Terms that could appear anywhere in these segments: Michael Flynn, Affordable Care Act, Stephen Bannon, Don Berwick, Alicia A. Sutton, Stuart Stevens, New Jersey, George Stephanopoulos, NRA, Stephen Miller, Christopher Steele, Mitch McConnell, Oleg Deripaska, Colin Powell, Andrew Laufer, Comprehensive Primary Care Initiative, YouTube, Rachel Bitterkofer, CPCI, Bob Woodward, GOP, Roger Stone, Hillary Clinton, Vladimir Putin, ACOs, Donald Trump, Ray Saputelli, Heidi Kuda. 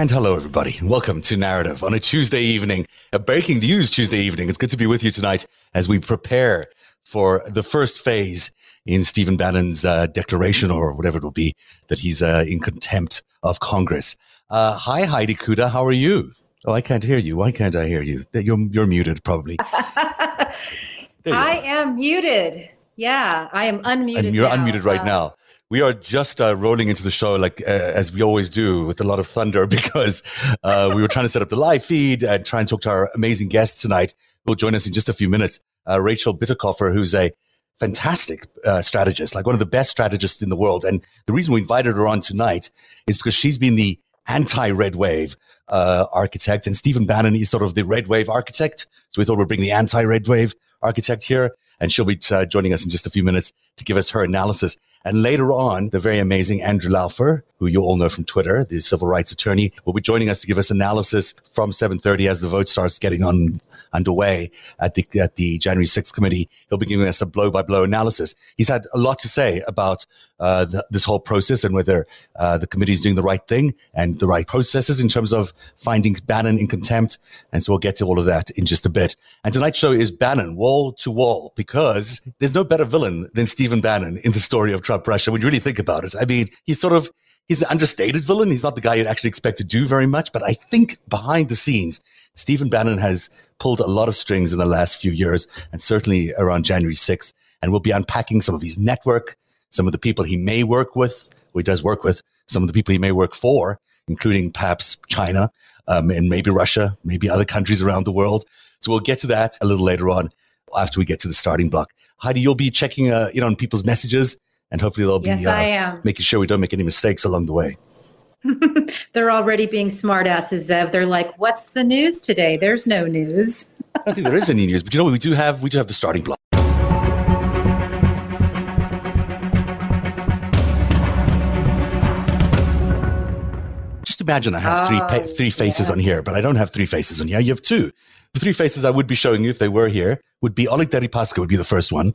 And hello, everybody, and welcome to Narrative on a Tuesday evening, a breaking news Tuesday evening. It's good to be with you tonight as we prepare for the first phase in Stephen Bannon's declaration, or whatever it will be, that he's in contempt of Congress. Hi, Heidi Kuda. How are you? Oh, I can't hear you. Why can't I hear you? You're muted, probably. I am muted. Yeah, I am unmuted. And you're now. Unmuted right now. We are just rolling into the show, like as we always do, with a lot of thunder because we were trying to set up the live feed and try and talk to our amazing guests tonight, who will join us in just a few minutes. Rachel Bitterkofer, who's a fantastic strategist, like one of the best strategists in the world. And the reason we invited her on tonight is because she's been the anti-red wave architect, and Stephen Bannon is sort of the red wave architect. So we thought we'd bring the anti-red wave architect here, and she'll be joining us in just a few minutes to give us her analysis. And later on, the very amazing Andrew Laufer, who you all know from Twitter, the civil rights attorney, will be joining us to give us analysis from 7:30 as the vote starts getting underway at the January 6th committee. He'll be giving us a blow-by-blow analysis. He's had a lot to say about this whole process and whether the committee is doing the right thing and the right processes in terms of finding Bannon in contempt. And so we'll get to all of that in just a bit. And tonight's show is Bannon wall to wall, because there's no better villain than Stephen Bannon in the story of Trump-Russia when you really think about it. I mean, he's an understated villain. He's not the guy you'd actually expect to do very much. But I think behind the scenes, Stephen Bannon has pulled a lot of strings in the last few years, and certainly around January 6th. And we'll be unpacking some of his network, some of the people he may work with, or he does work with, some of the people he may work for, including perhaps China and maybe Russia, maybe other countries around the world. So we'll get to that a little later on after we get to the starting block. Heidi, you'll be checking in on people's messages. And hopefully they'll be making sure we don't make any mistakes along the way. They're already being smartasses, Zev. They're like, what's the news today? There's no news. I don't think there is any news, but you know what we do have the starting block. Just imagine I have three faces on here, but I don't have three faces on here. You have two. The three faces I would be showing you if they were here would be Oleg Deripaska would be the first one.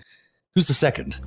Who's the second?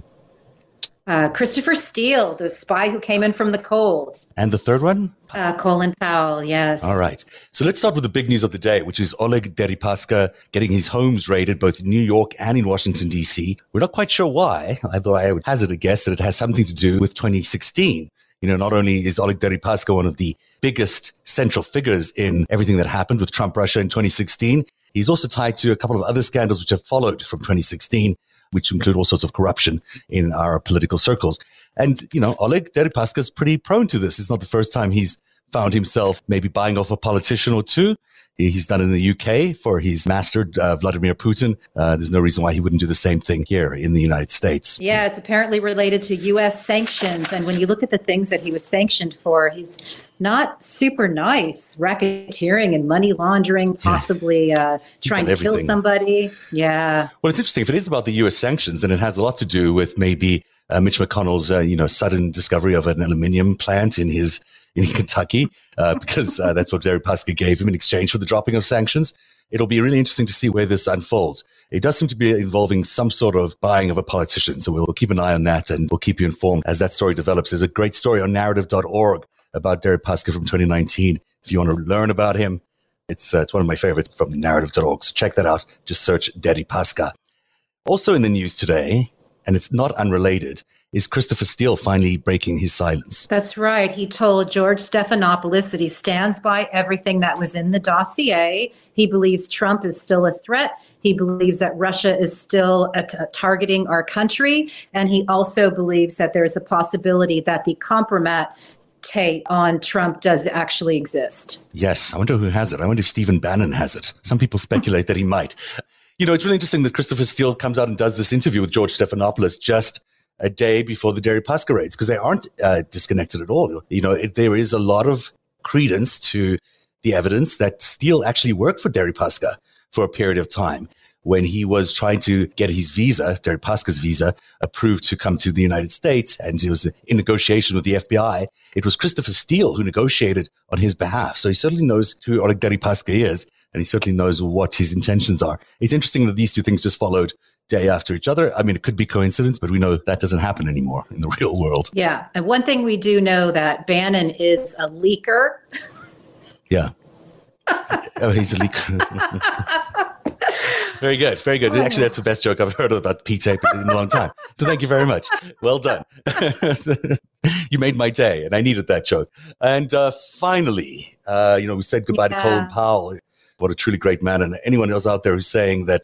Christopher Steele, the spy who came in from the cold. And the third one? Colin Powell, yes. All right. So let's start with the big news of the day, which is Oleg Deripaska getting his homes raided both in New York and in Washington, D.C. We're not quite sure why, although I would hazard a guess that it has something to do with 2016. You know, not only is Oleg Deripaska one of the biggest central figures in everything that happened with Trump-Russia in 2016, he's also tied to a couple of other scandals which have followed from 2016. Which include all sorts of corruption in our political circles. And, you know, Oleg Deripaska is pretty prone to this. It's not the first time he's found himself maybe buying off a politician or two. He's done it in the UK for he's mastered Vladimir Putin. There's no reason why he wouldn't do the same thing here in the United States. Yeah, it's apparently related to U.S. sanctions. And when you look at the things that he was sanctioned for, he's not super nice. Racketeering and money laundering, possibly trying to kill somebody. Yeah. Well, it's interesting. If it is about the U.S. sanctions, then it has a lot to do with maybe Mitch McConnell's, sudden discovery of an aluminium plant in Kentucky, because that's what Deripaska gave him in exchange for the dropping of sanctions. It'll be really interesting to see where this unfolds. It does seem to be involving some sort of buying of a politician. So we'll keep an eye on that and we'll keep you informed as that story develops. There's a great story on narrative.org about Deripaska from 2019. If you want to learn about him, it's one of my favorites from narrative.org. So check that out. Just search Deripaska. Also in the news today, and it's not unrelated, is Christopher Steele finally breaking his silence. That's right. He told George Stephanopoulos that he stands by everything that was in the dossier. He believes Trump is still a threat. He believes that Russia is still targeting our country. And he also believes that there is a possibility that the compromat tape on Trump does actually exist. Yes. I wonder who has it. I wonder if Stephen Bannon has it. Some people speculate that he might. You know, it's really interesting that Christopher Steele comes out and does this interview with George Stephanopoulos just a day before the Deripaska raids, because they aren't disconnected at all. You know, there is a lot of credence to the evidence that Steele actually worked for Deripaska for a period of time when he was trying to get his visa, Deripaska's visa, approved to come to the United States. And he was in negotiation with the FBI. It was Christopher Steele who negotiated on his behalf. So he certainly knows who Oleg Deripaska is, and he certainly knows what his intentions are. It's interesting that these two things just followed day after each other. I mean, it could be coincidence, but we know that doesn't happen anymore in the real world. Yeah. And one thing we do know that Bannon is a leaker. Yeah. Oh, he's a leak. Very good. Very good. Actually, that's the best joke I've heard about P-Tape in a long time. So thank you very much. Well done. You made my day, and I needed that joke. And finally, we said goodbye to Colin Powell. What a truly great man. And anyone else out there who's saying that,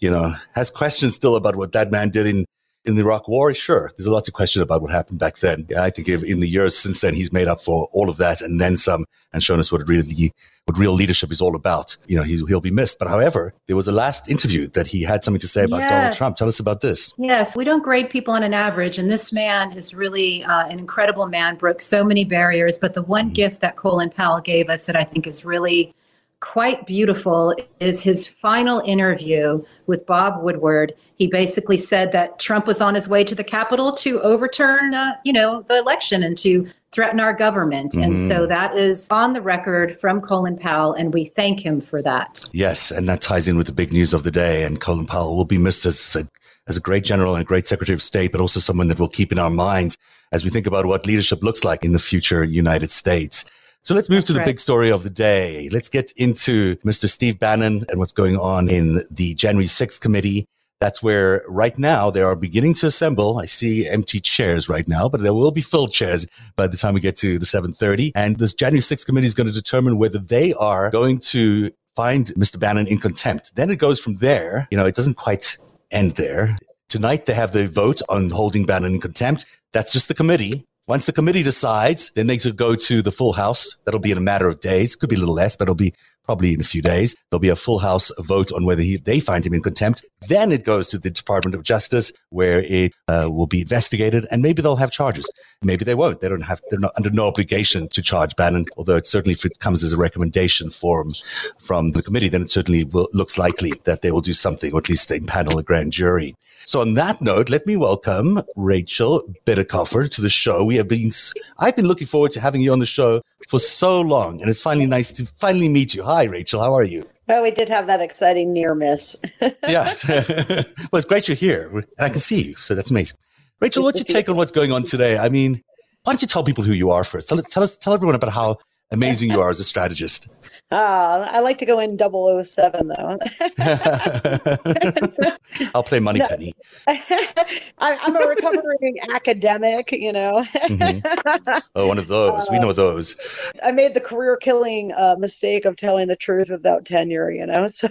has questions still about what that man did in the Iraq War, sure. There's lots of question about what happened back then. I think in the years since then, he's made up for all of that and then some, and shown us what real leadership is all about. He'll be missed. But however, there was a last interview that he had something to say about Donald Trump. Tell us about this. Yes, we don't grade people on an average. And this man is really an incredible man, broke so many barriers. But the one gift that Colin Powell gave us that I think is really quite beautiful is his final interview with Bob Woodward. He basically said that Trump was on his way to the Capitol to overturn, the election and to threaten our government. Mm-hmm. And so that is on the record from Colin Powell, and we thank him for that. Yes, and that ties in with the big news of the day. And Colin Powell will be missed as a great general and a great Secretary of State, but also someone that we'll keep in our minds as we think about what leadership looks like in the future United States. So let's move to the big story of the day. Let's get into Mr. Steve Bannon and what's going on in the January 6th committee. That's where right now they are beginning to assemble. I see empty chairs right now, but there will be filled chairs by the time we get to the 7:30. And this January 6th committee is going to determine whether they are going to find Mr. Bannon in contempt. Then it goes from there. It doesn't quite end there. Tonight they have the vote on holding Bannon in contempt. That's just the committee. Once the committee decides, then they could go to the full House. That'll be in a matter of days. Could be a little less, but it'll be probably in a few days. There'll be a full House vote on whether they find him in contempt. Then it goes to the Department of Justice, where it will be investigated, and maybe they'll have charges. Maybe they won't. They're not under no obligation to charge Bannon, although it certainly, if it comes as a recommendation form from the committee, then it certainly looks likely that they will do something, or at least they panel a grand jury. So on that note, let me welcome Rachel Bitterkofer to the show. I've been looking forward to having you on the show for so long, and it's finally nice to finally meet you. Hi, Rachel. How are you? Oh, we did have that exciting near miss. Yes. Well, it's great you're here, and I can see you, so that's amazing. Rachel, what's your take on what's going on today? I mean, why don't you tell people who you are first? Tell everyone about how amazing you are as a strategist. I like to go in 007, though. I'll play Moneypenny. I'm a recovering academic, Mm-hmm. Oh, one of those. We know those. I made the career-killing mistake of telling the truth without tenure, So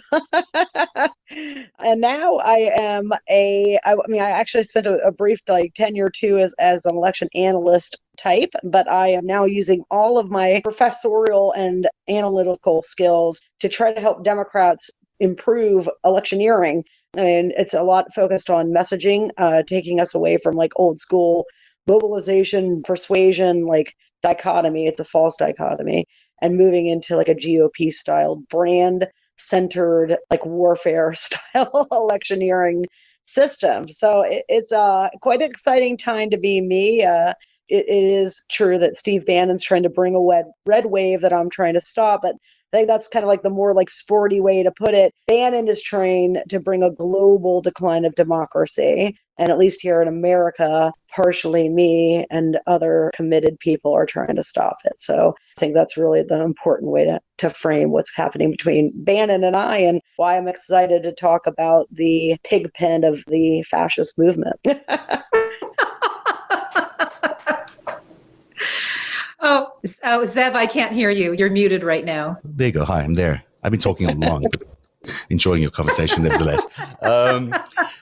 and now I am I actually spent a brief 10 year too as an election analyst type, but I am now using all of my professorial and analytical skills to try to help Democrats improve electioneering. I mean, it's a lot focused on messaging, taking us away from old school mobilization, persuasion, dichotomy. It's a false dichotomy, and moving into a GOP style brand centered, warfare style electioneering system. So it's quite an exciting time to be me. It is true that Steve Bannon's trying to bring a red wave that I'm trying to stop, but I think that's kind of the more sporty way to put it. Bannon is trying to bring a global decline of democracy. And at least here in America, partially me and other committed people are trying to stop it. So I think that's really the important way to frame what's happening between Bannon and I, and why I'm excited to talk about the pig pen of the fascist movement. Oh, Zev, I can't hear you. You're muted right now. There you go. Hi, I'm there. I've been talking long, but enjoying your conversation nevertheless.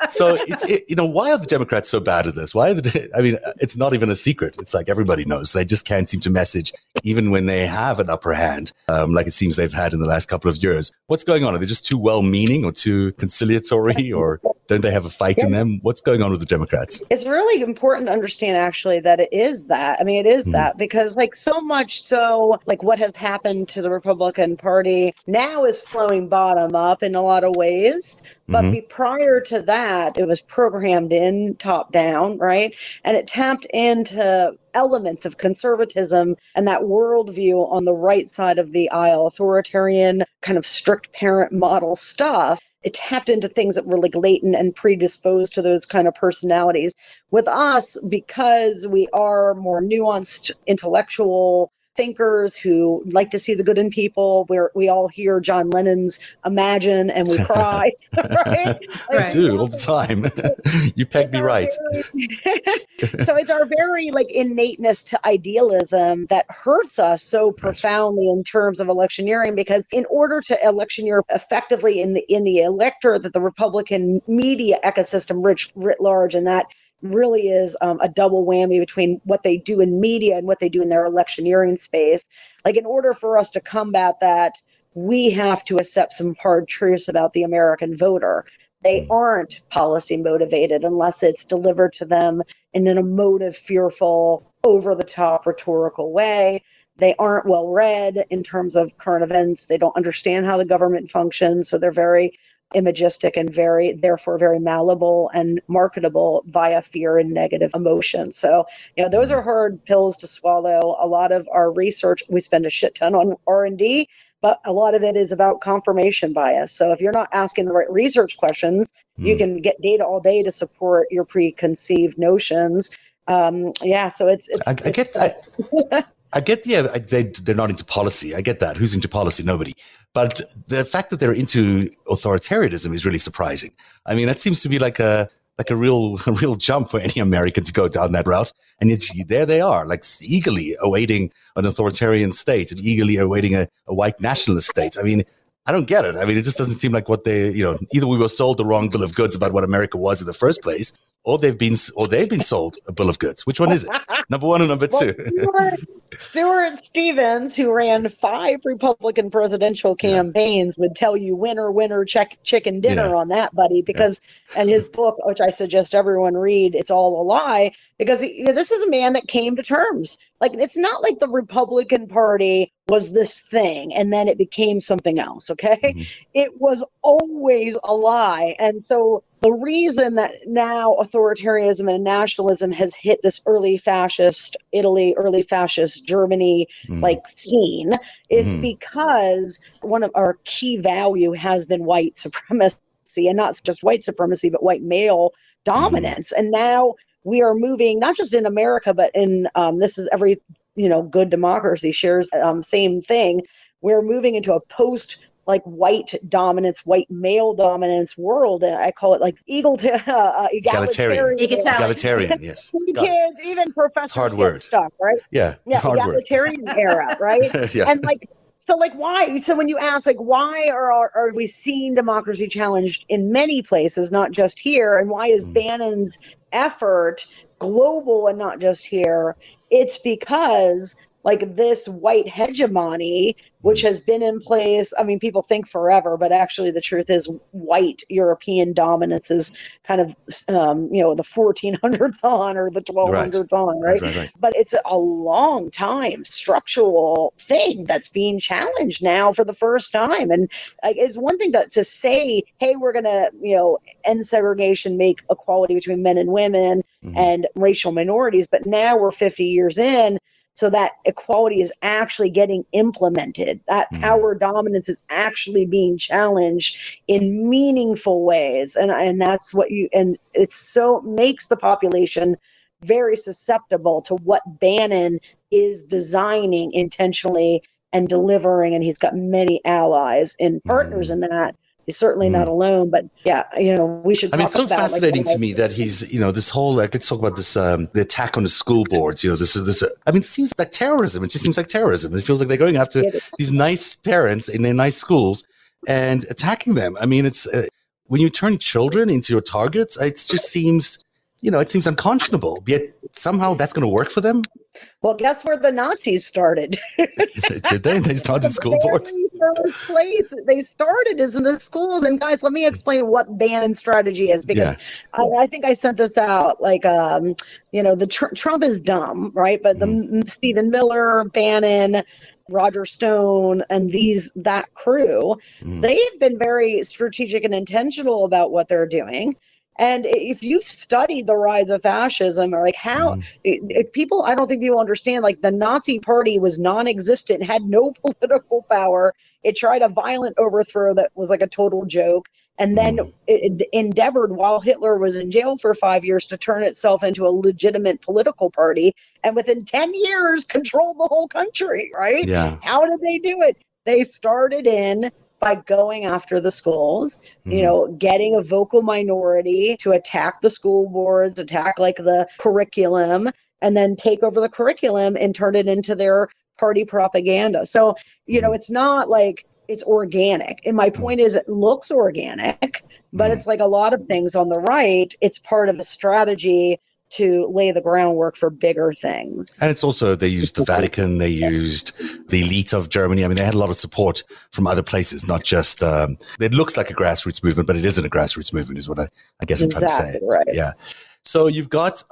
So why are the Democrats so bad at this? It's not even a secret. It's everybody knows. They just can't seem to message, even when they have an upper hand, like it seems they've had in the last couple of years. What's going on? Are they just too well-meaning or too conciliatory, or don't they have a fight in them? What's going on with the Democrats? It's really important to understand, actually, that it is that. I mean, it is that, because what has happened to the Republican Party now is flowing bottom up in a lot of ways, but prior to that, it was programmed in top down, right? And it tapped into elements of conservatism and that worldview on the right side of the aisle, authoritarian, kind of strict parent model stuff. It tapped into things that were latent and predisposed to those kind of personalities. With us, because we are more nuanced, intellectual, thinkers who like to see the good in people, where we all hear John Lennon's Imagine and we cry. Right? I do all the time. You pegged me right. So it's our very like innateness to idealism that hurts us so profoundly in terms of electioneering, because in order to electioneer effectively in the electorate that the Republican media ecosystem writ large, and that really is a double whammy between what they do in media and what they do in their electioneering space. Like, in order for us to combat that, we have to accept some hard truths about the American voter. They aren't policy motivated unless it's delivered to them in an emotive, fearful, over-the-top rhetorical way. They aren't well-read in terms of current events. They don't understand how the government functions, so they're very imagistic and therefore very malleable and marketable via fear and negative emotion. So, those are hard pills to swallow. A lot of our research, we spend a shit ton on R&D, but a lot of it is about confirmation bias. So if you're not asking the right research questions, you can get data all day to support your preconceived notions. So I get that. I get they're not into policy. I get that. Who's into policy? Nobody. But the fact that they're into authoritarianism is really surprising. I mean, that seems to be like a real jump for any American to go down that route. And yet there they are, like eagerly awaiting an authoritarian state and eagerly awaiting a white nationalist state. I mean, I don't get it. I mean, it just doesn't seem like what they, either we were sold the wrong bill of goods about what America was in the first place, or they've been sold a bill of goods. Which one is it? Number one or number two? Stuart Stevens, who ran 5 Republican presidential campaigns, would tell you winner, chicken dinner on that, buddy, because his book, which I suggest everyone read, it's all a lie, because this is a man that came to terms. Like, it's not like the Republican Party was this thing and then it became something else, okay? Mm-hmm. It was always a lie. And so the reason that now authoritarianism and nationalism has hit this early fascist Italy, early fascist Germany scene is because one of our key value has been white supremacy, and not just white supremacy, but white male dominance. And now we are moving, not just in America, but in this is every good democracy shares same thing. We're moving into a post white dominance, white male dominance world. I call it egalitarian. Egalitarian, yes. Kids, even professors get stuck, right? Yeah, hard egalitarian word. Era, right? Yeah. And why? So when you ask, why are we seeing democracy challenged in many places, not just here? And why is Bannon's effort global and not just here? It's because this white hegemony, which has been in place, I mean, people think forever, but actually the truth is white European dominance is kind of, the 1400s on or the 1200s on, right? Right? But it's a long time structural thing that's being challenged now for the first time. And it's one thing to say, hey, we're going to, end segregation, make equality between men and women and racial minorities. But now we're 50 years in. So that equality is actually getting implemented. That power dominance is actually being challenged in meaningful ways. And that's what it so makes the population very susceptible to what Bannon is designing intentionally and delivering. And he's got many allies and partners in that. He's certainly not alone, but we should. I mean, it's so fascinating to me that he's, this whole. Let's talk about this, the attack on the school boards. This. I mean, it seems like terrorism. It just seems like terrorism. It feels like they're going after these nice parents in their nice schools and attacking them. I mean, it's when you turn children into your targets. It just seems, it seems unconscionable. Yet somehow that's going to work for them. Well, guess where the Nazis started? Did they? They started school boards. First place they started is in the schools. And guys, let me explain what Bannon's strategy is, because I think I sent this out. The Trump is dumb, right? But the Stephen Miller, Bannon, Roger Stone, and that crew, they've been very strategic and intentional about what they're doing. And if you've studied the rise of fascism, or I don't think people understand, the Nazi party was non-existent, had no political power. It tried a violent overthrow that was like a total joke. and then it endeavored while Hitler was in jail for 5 years to turn itself into a legitimate political party, and within 10 years controlled the whole country, right? Yeah. How did they do it? They started in by going after the schools, you know, getting a vocal minority to attack the school boards, attack like the curriculum, and then take over the curriculum and turn it into their party propaganda. So, you know, it's not like it's organic. And my point is it looks organic, but it's like a lot of things on the right. It's part of a strategy to lay the groundwork for bigger things. And it's also, they used the Vatican, they used the elite of Germany. I mean, they had a lot of support from other places, not just, it looks like a grassroots movement, but it isn't a grassroots movement is what I guess I'm trying to say. Right. Yeah. So you've got,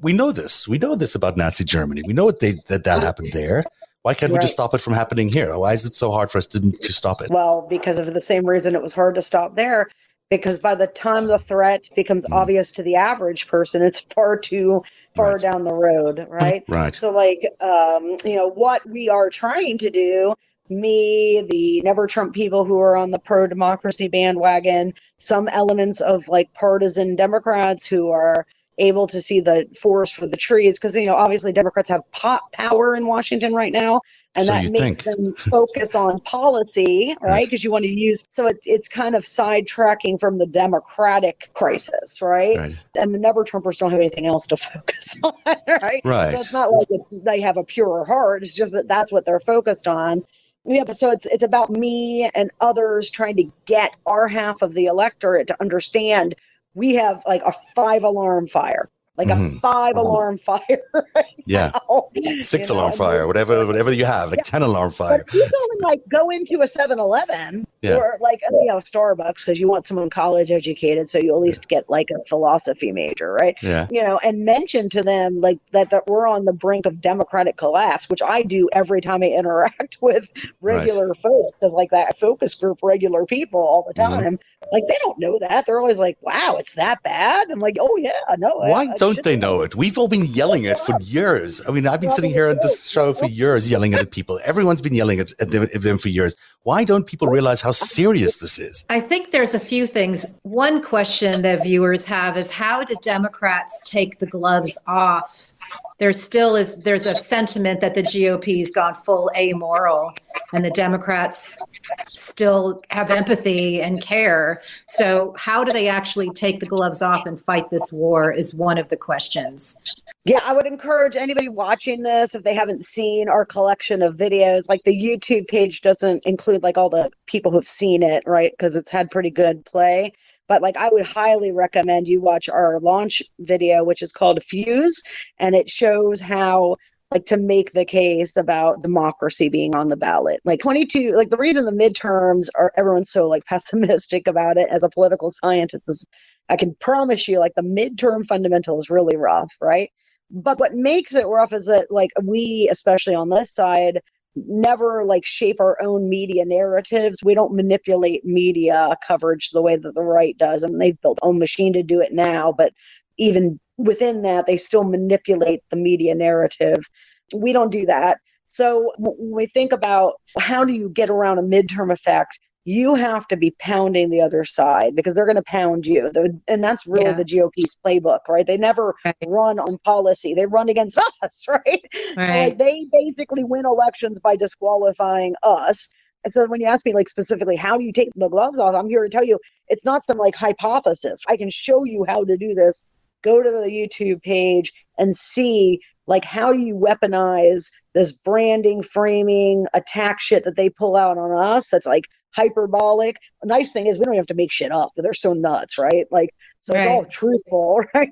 we know this. We know this about Nazi Germany. We know that happened there. Why can't we just stop it from happening here? Why is it so hard for us to stop it? Well, because of the same reason it was hard to stop there. Because by the time the threat becomes obvious to the average person, it's far too far down the road, right? Right. So, like, you know, what we are trying to do, me, the Never Trump people who are on the pro-democracy bandwagon, some elements of, like, partisan Democrats who are able to see the forest for the trees, because, you know, obviously Democrats have power in Washington right now. And so that makes them focus on policy, right? Because you want to use, so it's kind of sidetracking from the democratic crisis, right? And the Never Trumpers don't have anything else to focus on, right? Right. So it's not like they have a purer heart. It's just that that's what they're focused on. Yeah, but so it's about me and others trying to get our half of the electorate to understand we have like a 5-alarm fire. Like a 5-alarm fire. Right now. 6-alarm fire, whatever you have, like 10-alarm fire. But you don't like go into a 7-Eleven or like you know, Starbucks, because you want someone college educated, so you at least get like a philosophy major, right? Yeah. You know, and mention to them like that we're on the brink of democratic collapse, which I do every time I interact with regular folks, because like that focus group, regular people all the time. Like they don't know that. They're always like, "Wow, it's that bad." I'm like, "Oh yeah, I know it." Why don't they know it? We've all been yelling it for years. I mean, I've been sitting here on this show for years yelling at people. Everyone's been yelling at them for years. Why don't people realize how serious this is? I think there's a few things. One question that viewers have is how do Democrats take the gloves off? There's a sentiment that the GOP has gone full amoral and the Democrats still have empathy and care. So how do they actually take the gloves off and fight this war is one of the questions. Yeah, I would encourage anybody watching this, if they haven't seen our collection of videos, like the YouTube page doesn't include like all the people who've seen it, right? Because it's had pretty good play. But like I would highly recommend you watch our launch video, which is called Fuse, and it shows how like to make the case about democracy being on the ballot. Like 22, like the reason the midterms are everyone's so like pessimistic about it as a political scientist is I can promise you like the midterm fundamental is really rough, right? But what makes it rough is that like we, especially on this side, never like shape our own media narratives. We don't manipulate media coverage the way that the right does. I mean, they've built their own machine to do it now, but even within that, they still manipulate the media narrative. We don't do that. So when we think about how do you get around a midterm effect, you have to be pounding the other side because they're going to pound you. And that's really the GOP's playbook, right? They never run on policy. They run against us, right? Like they basically win elections by disqualifying us. And so when you ask me like specifically, how do you take the gloves off? I'm here to tell you, it's not some like hypothesis. I can show you how to do this. Go to the YouTube page and see like how you weaponize this branding, framing, attack shit that they pull out on us. That's like hyperbolic. The nice thing is we don't have to make shit up. They're so nuts, right? Like, so it's all truthful, right?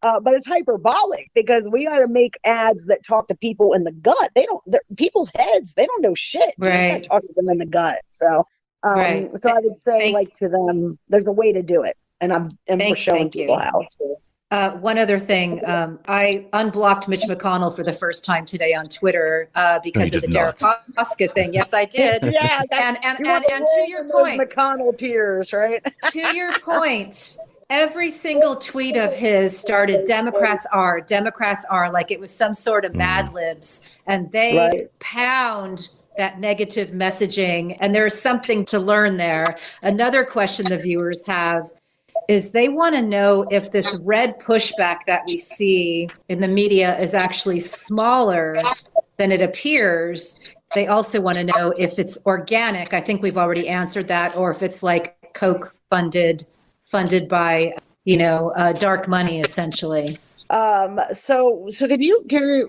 But it's hyperbolic because we got to make ads that talk to people in the gut. They don't, people's heads, they don't know shit. Right. You talk to them in the gut. So, so I would say like to them, there's a way to do it. And we're showing people how. One other thing, I unblocked Mitch McConnell for the first time today on Twitter because of the Deripaska thing. Yes, I did. Yeah, and to your point, McConnell tears, right? To your point, every single tweet of his started Democrats are like it was some sort of Mad Libs, and they pound that negative messaging, and there's something to learn there. Another question the viewers have is they want to know if this red pushback that we see in the media is actually smaller than it appears. They also want to know if it's organic. I think we've already answered that, or if it's like Coke funded by, dark money, essentially. So can you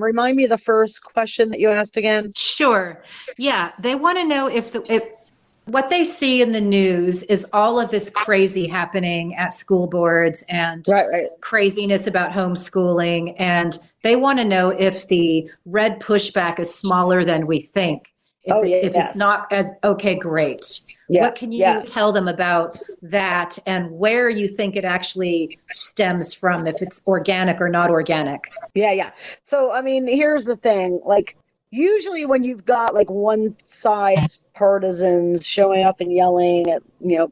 remind me the first question that you asked again? Sure. Yeah. They want to know if what they see in the news is all of this crazy happening at school boards and craziness about homeschooling. And they want to know if the red pushback is smaller than we think. It's not as, okay, great. Yeah. What can you tell them about that and where you think it actually stems from, if it's organic or not organic? Yeah. So, here's the thing. Usually when you've got one side's partisans showing up and yelling at,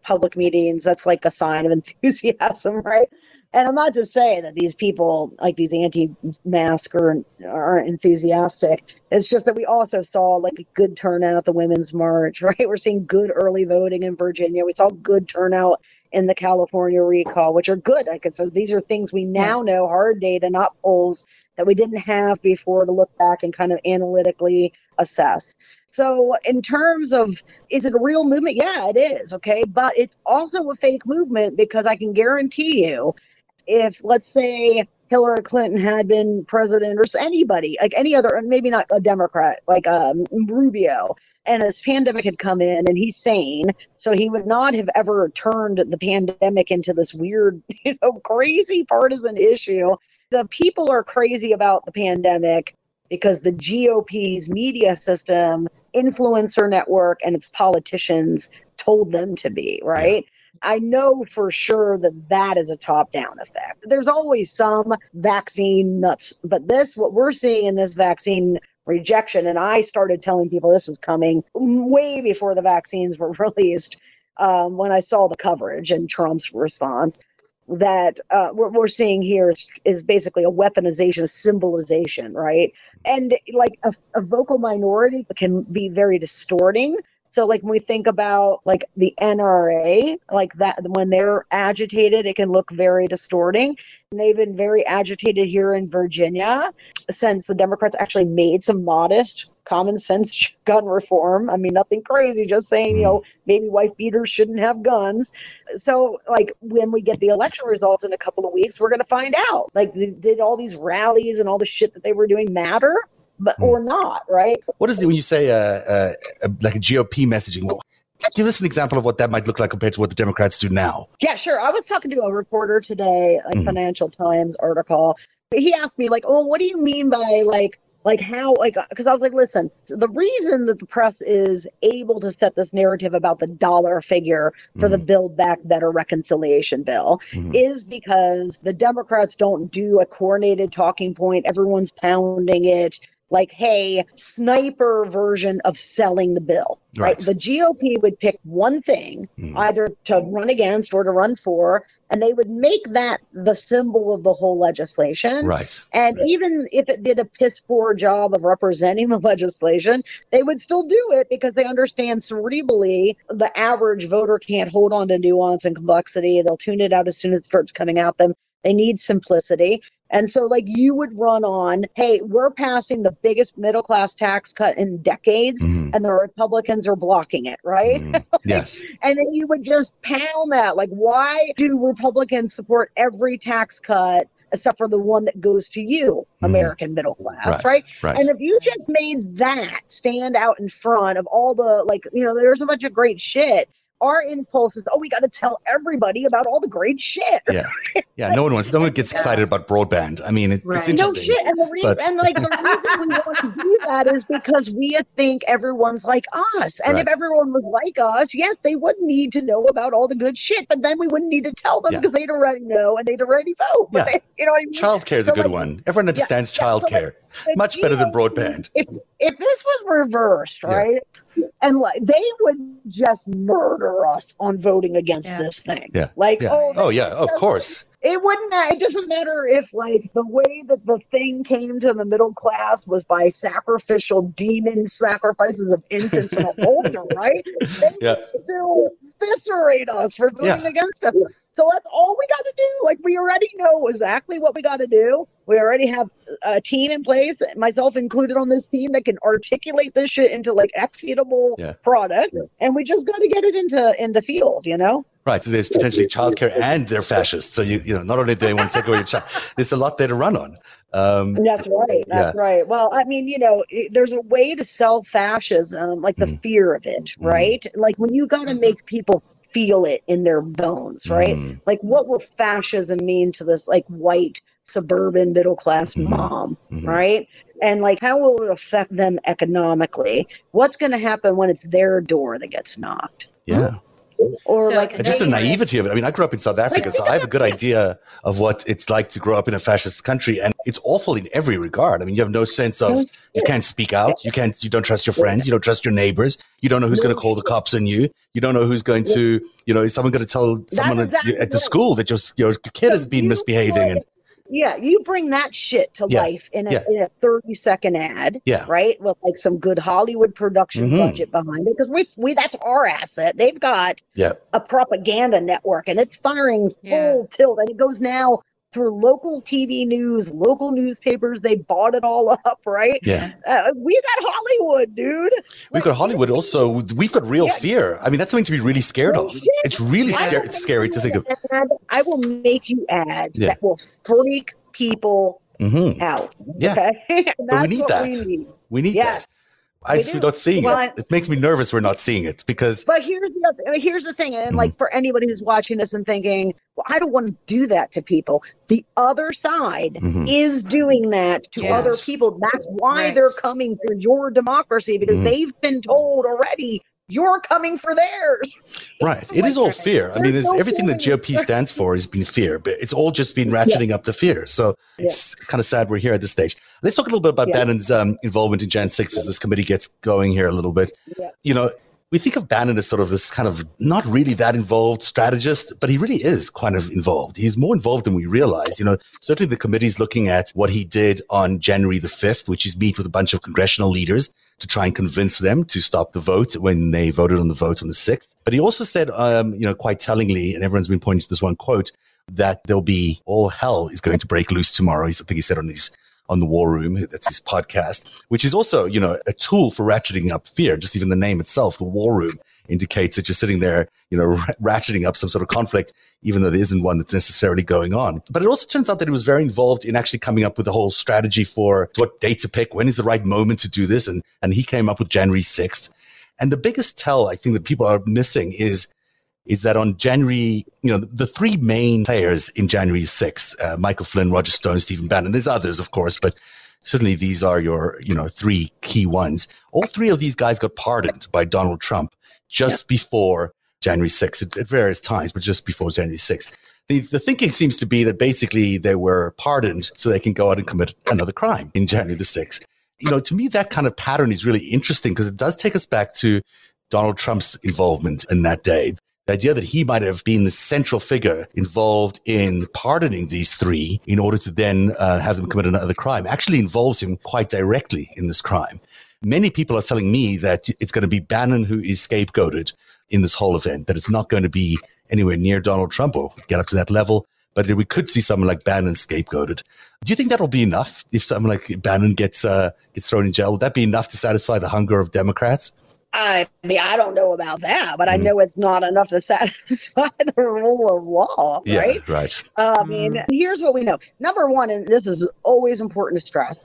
public meetings, that's a sign of enthusiasm, right? And I'm not to say that these people, these anti-masker aren't enthusiastic. It's just that we also saw a good turnout at the Women's March, right? We're seeing good early voting in Virginia. We saw good turnout in the California recall, which are good. So these are things we now know, hard data, not polls, that we didn't have before to look back and kind of analytically assess. So in terms of, is it a real movement? Yeah, it is, okay? But it's also a fake movement, because I can guarantee you, if, let's say, Hillary Clinton had been president, or anybody, any other, maybe not a Democrat, Rubio, and this pandemic had come in, and he's sane, so he would not have ever turned the pandemic into this weird, crazy partisan issue. The people are crazy about the pandemic because the GOP's media system, influencer network, and its politicians told them to be, right? I know for sure that is a top-down effect. There's always some vaccine nuts, but what we're seeing in this vaccine rejection, and I started telling people this was coming way before the vaccines were released, when I saw the coverage and Trump's response, that what we're seeing here is basically a weaponization, a symbolization, right? And a vocal minority can be very distorting. So when we think about the NRA, that when they're agitated, it can look very distorting. And they've been very agitated here in Virginia since the Democrats actually made some modest common sense gun reform. Nothing crazy, just saying, maybe wife beaters shouldn't have guns. So when we get the election results in a couple of weeks, we're going to find out, did all these rallies and all the shit that they were doing matter? But or not, right? What is it when you say a GOP messaging? Well, give us an example of what that might look like compared to what the Democrats do now. Yeah, sure. I was talking to a reporter today, Financial Times article. He asked me, what do you mean by how, because I was listen, the reason that the press is able to set this narrative about the dollar figure for the Build Back Better reconciliation bill is because the Democrats don't do a coordinated talking point. Everyone's pounding it. Sniper version of selling the bill, right? The GOP would pick one thing either to run against or to run for, and they would make that the symbol of the whole legislation. Right. And even if it did a piss poor job of representing the legislation, they would still do it because they understand cerebrally the average voter can't hold on to nuance and complexity. They'll tune it out as soon as it starts coming at them. They need simplicity. And so you would run on, hey, we're passing the biggest middle class tax cut in decades, and the Republicans are blocking it, right? Yes. And then you would just pound that. Why do Republicans support every tax cut except for the one that goes to you, American middle class, right? And if you just made that stand out in front of all the, there's a bunch of great shit. Our impulse is, we got to tell everybody about all the great shit. Yeah. No one gets excited about broadband. It's interesting. No shit. And the reason we want to do that is because we think everyone's like us. And if everyone was like us, yes, they would need to know about all the good shit. But then we wouldn't need to tell them because they'd already know and they'd already vote. Yeah. But childcare is a good one. Everyone understands childcare. Much better than broadband. If this was reversed, right? Yeah. And they would just murder us on voting against this thing. Yeah. Oh, of course. It wouldn't. It doesn't matter if, like, the way that the thing came to the middle class was by sacrificial demon sacrifices of infants and older, right? They can still eviscerate us for doing against us. So that's all we got to do. Like, we already know exactly what we got to do. We already have a team in place, myself included on this team, that can articulate this shit into, like, executable product. Yeah. And we just got to get it into field, you know? Right. So there's potentially childcare, and they're fascists. So, you know, not only do they want to take away your child, there's a lot there to run on. That's right. That's right. Well, I mean, you know, there's a way to sell fascism, like the fear of it, right? Like, when you got to make people feel it in their bones, right? Like, what will fascism mean to this, like, white suburban middle class mom, right? And, like, how will it affect them economically? What's going to happen when it's their door that gets knocked? Yeah. Or so, like, just the naivety of it. I mean, I grew up in South Africa, so I have a good idea of what it's like to grow up in a fascist country, and it's awful in every regard. I mean, you have no sense of, you can't speak out, you don't trust your friends, you don't trust your neighbors, you don't know who's going to call the cops on you, you don't know who's going to, you know, is someone going to tell someone at the school that your kid has been misbehaving? And you bring that shit to life in a 30-second ad, right? With, like, some good Hollywood production budget behind it, because we that's our asset. They've got a propaganda network, and it's firing full tilt, and it goes now through local TV news, local newspapers. They bought it all up, right? Yeah, we got Hollywood, dude. We've got Hollywood. Also, we've got real fear. I mean, that's something to be really scared of. Shit. It's really scary. It's scary to think of. I will make you ads that will freak people out. Yeah, okay? But we need that. We need that. We're not seeing it. It makes me nervous. We're not seeing it because. But here's the thing, and like for anybody who's watching this and thinking, "Well, I don't want to do that to people." The other side is doing that to other people. That's why they're coming for your democracy, because they've been told already you're coming for theirs. Right. It is all fear. I mean, there's everything that GOP stands for has been fear, but it's all just been ratcheting up the fear. So it's kind of sad we're here at this stage. Let's talk a little bit about Bannon's involvement in Jan 6 as this committee gets going here a little bit. Yeah. You know, we think of Bannon as sort of this kind of not really that involved strategist, but he really is kind of involved. He's more involved than we realize. You know, certainly the committee's looking at what he did on January the 5th, which is meet with a bunch of congressional leaders to try and convince them to stop the vote when they voted on the vote on the 6th. But he also said, you know, quite tellingly, and everyone's been pointing to this one quote, that there'll be all hell is going to break loose tomorrow. I think he said on the War Room, that's his podcast, which is also, you know, a tool for ratcheting up fear. Just even the name itself, the War Room, indicates that you're sitting there, you know, ratcheting up some sort of conflict, even though there isn't one that's necessarily going on. But it also turns out that he was very involved in actually coming up with the whole strategy for what date to pick, when is the right moment to do this. And he came up with January 6th. And the biggest tell I think that people are missing is that on January, you know, the three main players in January 6th, Michael Flynn, Roger Stone, Stephen Bannon, there's others, of course, but certainly these are your, you know, three key ones. All three of these guys got pardoned by Donald Trump just before January 6th, at various times, but just before January 6th. The thinking seems to be that basically they were pardoned so they can go out and commit another crime in January the 6th. You know, to me, that kind of pattern is really interesting because it does take us back to Donald Trump's involvement in that day. The idea that he might have been the central figure involved in pardoning these three in order to then have them commit another crime actually involves him quite directly in this crime. Many people are telling me that it's going to be Bannon who is scapegoated in this whole event, that it's not going to be anywhere near Donald Trump or get up to that level, but we could see someone like Bannon scapegoated. Do you think that'll be enough if someone like Bannon gets thrown in jail? Would that be enough to satisfy the hunger of Democrats? I mean, I don't know about that, but I know it's not enough to satisfy the rule of law, right? Yeah, right. I mean, here's what we know. Number one, and this is always important to stress,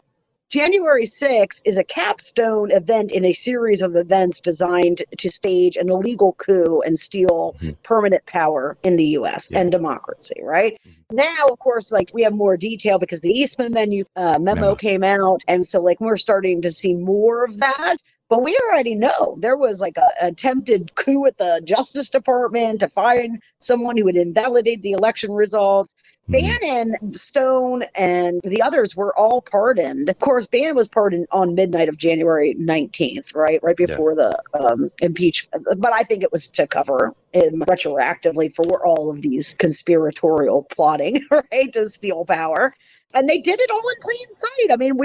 January 6th is a capstone event in a series of events designed to stage an illegal coup and steal permanent power in the U.S. and democracy, right? Now, of course, like we have more detail because the Eastman memo came out. And so like we're starting to see more of that. But we already know there was like an attempted coup at the Justice Department to find someone who would invalidate the election results. Bannon, Stone, and the others were all pardoned. Of course, Bannon was pardoned on midnight of January 19th, right before the impeachment. But I think it was to cover him retroactively for all of these conspiratorial plotting, right, to steal power. And they did it all in plain sight. I mean,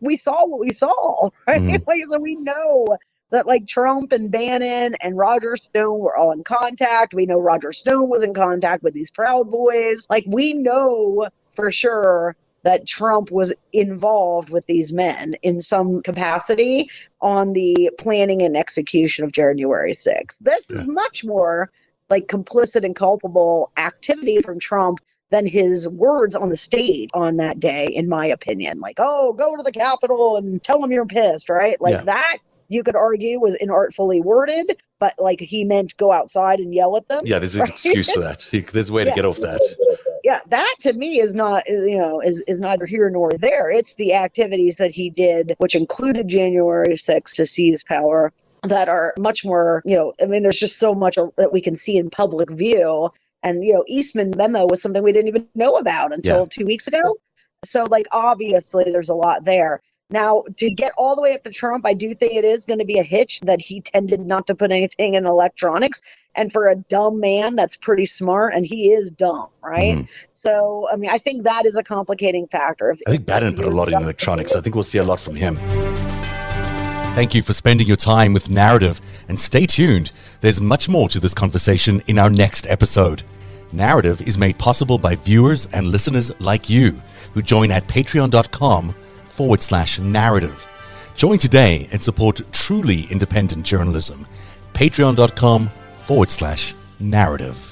we saw what we saw, right? Mm-hmm. Like, so we know that like Trump and Bannon and Roger Stone were all in contact. We know Roger Stone was in contact with these Proud Boys. Like, we know for sure that Trump was involved with these men in some capacity on the planning and execution of January 6th. This is much more like complicit and culpable activity from Trump than his words on the stage on that day, in my opinion. Like, oh, go to the Capitol and tell them you're pissed, right? Like that, you could argue, was inartfully worded, but like he meant go outside and yell at them. Yeah, there's an excuse for that. There's a way to get off that. Yeah, that to me is not, you know, is neither here nor there. It's the activities that he did, which included January 6th to seize power, that are much more, you know, I mean, there's just so much that we can see in public view. And, you know, Eastman memo was something we didn't even know about until 2 weeks ago. So, like, obviously, there's a lot there. Now, to get all the way up to Trump, I do think it is going to be a hitch that he tended not to put anything in electronics. And for a dumb man, that's pretty smart. And he is dumb, right? Mm. So, I mean, I think that is a complicating factor. I think Bannon put a lot in electronics. I think we'll see a lot from him. Thank you for spending your time with Narrative, and stay tuned. There's much more to this conversation in our next episode. Narrative is made possible by viewers and listeners like you, who join at patreon.com/narrative. Join today and support truly independent journalism. patreon.com/narrative.